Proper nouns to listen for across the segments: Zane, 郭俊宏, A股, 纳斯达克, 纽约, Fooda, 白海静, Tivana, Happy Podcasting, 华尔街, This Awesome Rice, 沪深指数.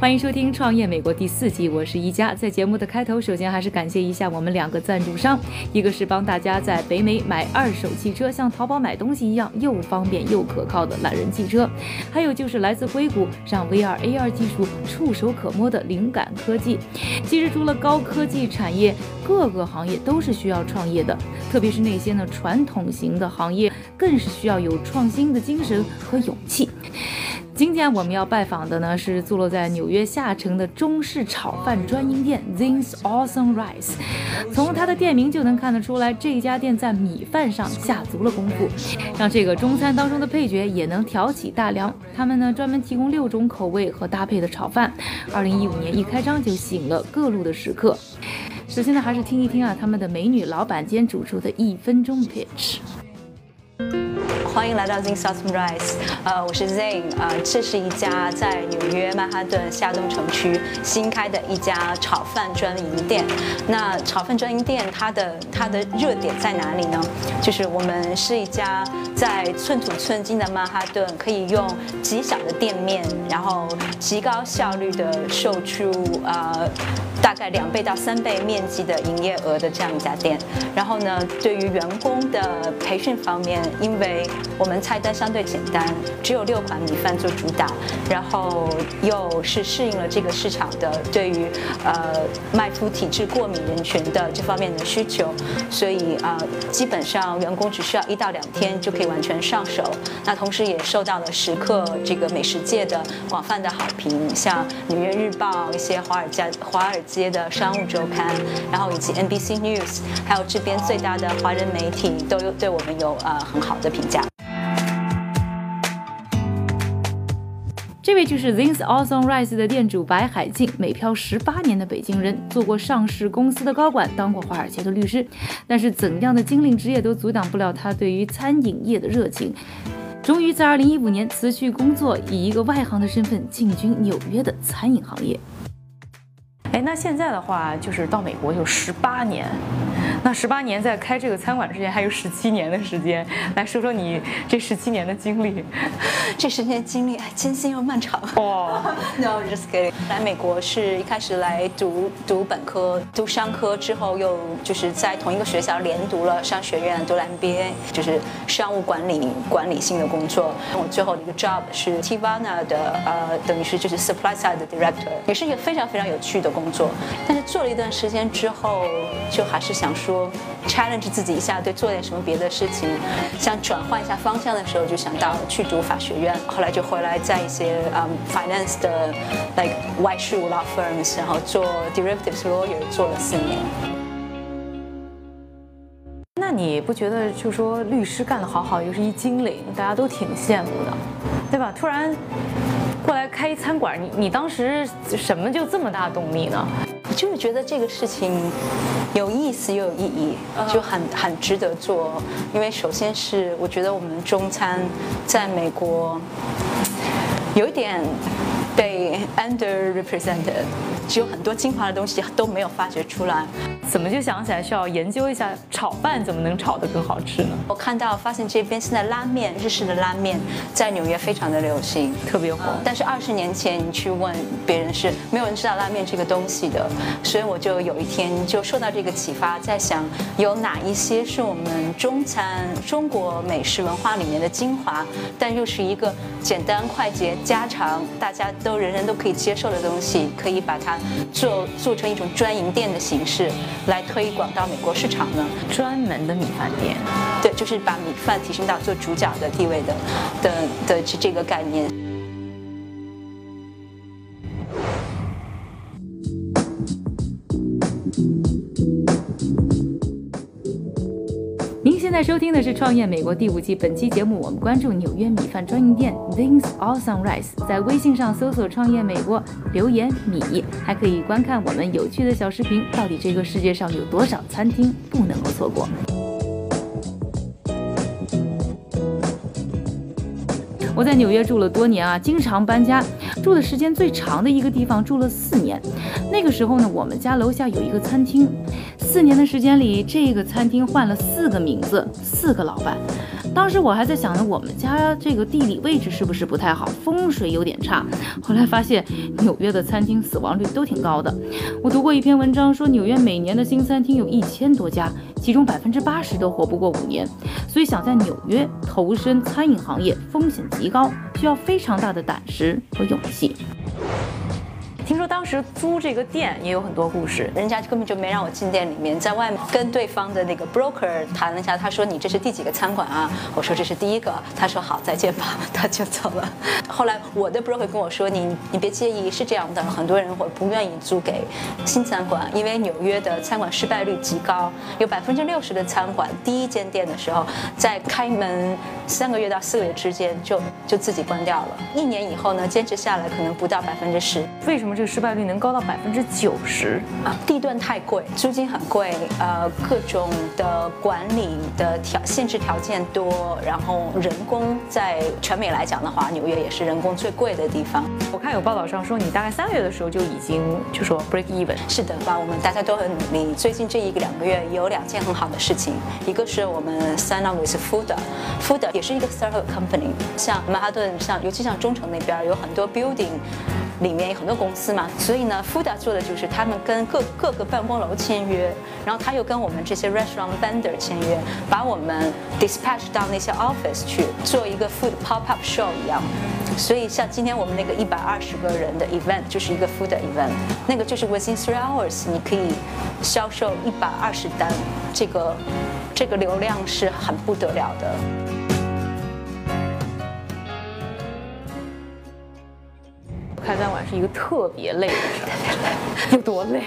欢迎收听创业美国第四季，我是一加。在节目的开头，首先还是感谢一下我们两个赞助商，一个是帮大家在北美买二手汽车像淘宝买东西一样又方便又可靠的懒人汽车，还有就是来自硅谷让 VR AR 技术触手可摸的灵感科技。其实除了高科技产业，各个行业都是需要创业的，特别是那些传统型的行业更是需要有创新的精神和勇气。今天我们要拜访的是坐落在纽约下城的中式炒饭专营店 This Awesome Rice。 从它的店名就能看得出来，这家店在米饭上下足了功夫，让这个中餐当中的配角也能挑起大梁。他们专门提供6种口味和搭配的炒饭，2015年一开张就吸引了各路的食客。首先还是听一听他们的美女老板兼主厨的1分钟 pitch。欢迎来到 This Awesome Rice， 我是 Zane， 这是一家在纽约曼哈顿下东城区新开的一家炒饭专营店。那炒饭专营店它的热点在哪里呢？就是我们是一家在寸土寸金的曼哈顿，可以用极小的店面，然后极高效率的售出大概2倍到3倍面积的营业额的这样一家店。然后对于员工的培训方面，因为我们菜单相对简单，只有6款米饭做主打，然后又是适应了这个市场的对于麦麸体质过敏人群的这方面的需求，所以基本上员工只需要1到2天就可以完全上手。那同时也受到了食客这个美食界的广泛的好评，像纽约日报、一些华尔街的商务周刊，然后以及 NBC News， 还有这边最大的华人媒体都有对我们有很好的评价。这位就是 This Awesome Rice 的店主白海静，美漂18年的北京人，做过上市公司的高管，当过华尔街的律师，但是怎样的金领职业都阻挡不了他对于餐饮业的热情。终于在2015年辞去工作，以一个外行的身份进军纽约的餐饮行业。那现在的话，就是到美国有18年，那18年在开这个餐馆之前还有17年的时间，来说说你这17年的经历。这10年经历艰辛又漫长。No, just kidding。 来美国是一开始来读本科，读商科之后又就是在同一个学校连读了商学院，读了 MBA， 就是商务管理性的工作。我最后一个 job 是 Tivana 的等于是就是 supply side 的 director， 也是一个非常非常有趣的工作，但是做了一段时间之后，就还是想说 challenge 自己一下，对，做点什么别的事情，想转换一下方向的时候，就想到去读法学院，后来就回来在一些finance 的 like 外事务 law firms， 然后做 derivatives lawyer 做了4年。那你不觉得就说律师干得好，又是一金领，大家都挺羡慕的，对吧？突然过来开餐馆，你当时什么就这么大动力呢？我就是觉得这个事情有意思又有意义，就很值得做。因为首先是我觉得我们中餐在美国有一点被 underrepresented， 只有很多精华的东西都没有发掘出来。怎么就想起来需要研究一下炒饭怎么能炒得更好吃呢？我发现这边现在拉面，日式的拉面在纽约非常的流行，特别火。但是20年前你去问别人，是没有人知道拉面这个东西的。所以我就有一天就受到这个启发，在想有哪一些是我们中餐中国美食文化里面的精华，但又是一个简单快捷家常大家都人人可以接受的东西，可以把它做成一种专营店的形式来推广到美国市场呢？专门的米饭店，对，就是把米饭提升到做主角的地位的这个概念。现在收听的是《创业美国》第5季，本期节目我们关注纽约米饭专营店 This Awesome Rice， 在微信上搜索“创业美国”，留言米，还可以观看我们有趣的小视频。到底这个世界上有多少餐厅不能够错过？我在纽约住了多年啊，经常搬家，住的时间最长的一个地方住了4年。那个时候呢，我们家楼下有一个餐厅，4年的时间里，这个餐厅换了4个名字，4个老板。当时我还在想呢，我们家这个地理位置是不是不太好，风水有点差。后来发现纽约的餐厅死亡率都挺高的。我读过一篇文章说，纽约每年的新餐厅有1000多家，其中80%都活不过5年。所以想在纽约投身餐饮行业，风险极高，需要非常大的胆识和勇气。听说当时租这个店也有很多故事，人家根本就没让我进店里面，在外面跟对方的那个 broker 谈了一下，他说你这是第几个餐馆啊？我说这是第1个，他说好，再见吧，他就走了。后来我的 broker 跟我说，你别介意，是这样的，很多人会不愿意租给新餐馆，因为纽约的餐馆失败率极高，有60%的餐馆第一间店的时候，在开门3个月到4个月之间就自己关掉了，1年以后呢，坚持下来可能不到10%。为什么？这个失败率能高到90%啊！地段太贵，租金很贵，各种的管理的限制条件多，然后人工在全美来讲的话，纽约也是人工最贵的地方。我看有报道上说，你大概3个月的时候就已经就说 break even。是的吧？我们大家都很努力。最近这1-2个月有2件很好的事情，一个是我们 sign up with Fooda，Fooda 也是一个 startup company， 像曼哈顿，尤其像中城那边有很多 building。里面有很多公司嘛，所以呢 ，Fooda 做的就是他们跟各个办公楼签约，然后他又跟我们这些 restaurant vendor 签约，把我们 dispatch 到那些 office 去做一个 food pop up show 一样。所以像今天我们那个120个人的 event 就是一个 Fooda event， 那个就是 within 3 hours 你可以销售120单，这个流量是很不得了的。开餐馆是一个特别累的事儿，有多累？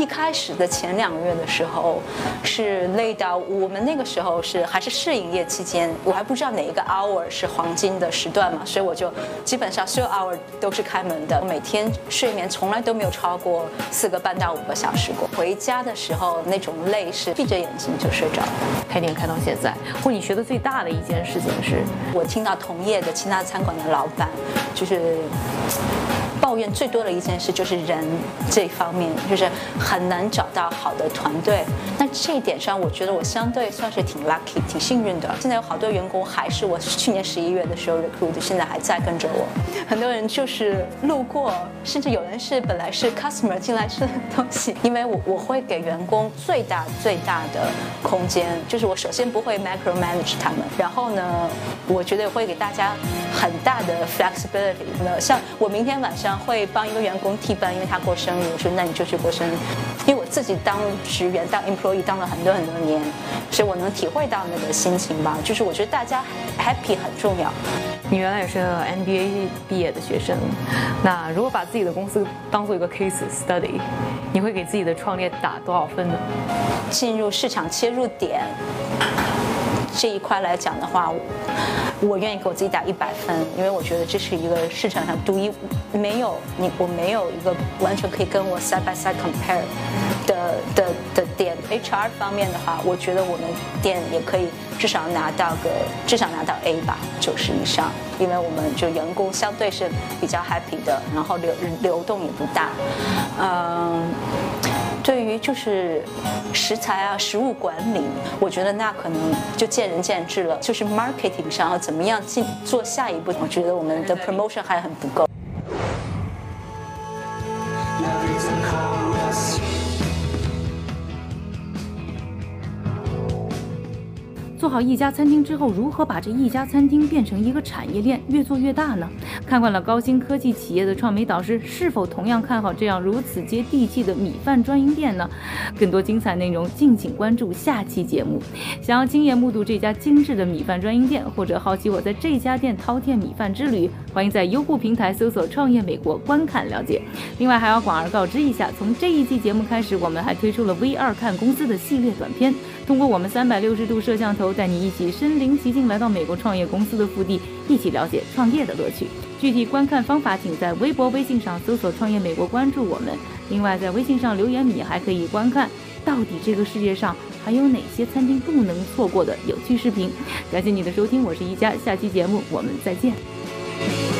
一开始的前2个月的时候，是累到我们那个时候是还是试营业期间，我还不知道哪一个 hour 是黄金的时段嘛，所以我就基本上所有 hour 都是开门的，每天睡眠从来都没有超过4.5到5个小时过。回家的时候那种累是闭着眼睛就睡着了。开店开到现在，或你学的最大的一件事情是，我听到同业的其他餐馆的老板就是。抱怨最多的一件事就是人这方面，就是很难找到好的团队。那这一点上，我觉得我相对算是挺 lucky、挺幸运的。现在有好多员工还是我去年11月的时候 recruit， 现在还在跟着我。很多人就是路过，甚至有人是本来是 customer 进来吃的东西。因为我会给员工最大的空间，就是我首先不会 micromanage 他们，然后呢，我觉得会给大家很大的 flexibility。像我明天晚上。会帮一个员工替班，因为他过生日，我说那你就去过生日。因为我自己当职员、当 employee 当了很多年，所以我能体会到那个心情吧。就是我觉得大家 happy 很重要。你原来也是 MBA 毕业的学生，那如果把自己的公司当做一个 case study， 你会给自己的创业打多少分呢？进入市场切入点这一块来讲的话，我愿意给我自己打100分，因为我觉得这是一个市场上独一，我没有一个完全可以跟我 side by side compare 的店。HR 方面的话，我觉得我们店也可以至少拿到 A 吧，90以上，因为我们就员工相对是比较 happy 的，然后流动也不大，对于就是食材啊、食物管理，我觉得那可能就见仁见智了。就是 marketing 上要怎么样做下一步，我觉得我们的 promotion 还很不够。做好一家餐厅之后，如何把这一家餐厅变成一个产业链，越做越大呢？看惯了高新科技企业的创美导师，是否同样看好这样如此接地气的米饭专营店呢？更多精彩内容，敬请关注下期节目。想要亲眼目睹这家精致的米饭专营店，或者好奇我在这家店饕餮米饭之旅，欢迎在优酷平台搜索“创业美国”观看了解。另外，还要广而告知一下，从这一季节目开始，我们还推出了 VR 看公司的系列短片，通过我们360度摄像头。周带你一起身临其境来到美国创业公司的腹地，一起了解创业的乐趣。具体观看方法，请在微博、微信上搜索“创业美国”，关注我们。另外，在微信上留言，你还可以观看到底这个世界上还有哪些餐厅不能错过的有趣视频。感谢你的收听，我是一佳，下期节目我们再见。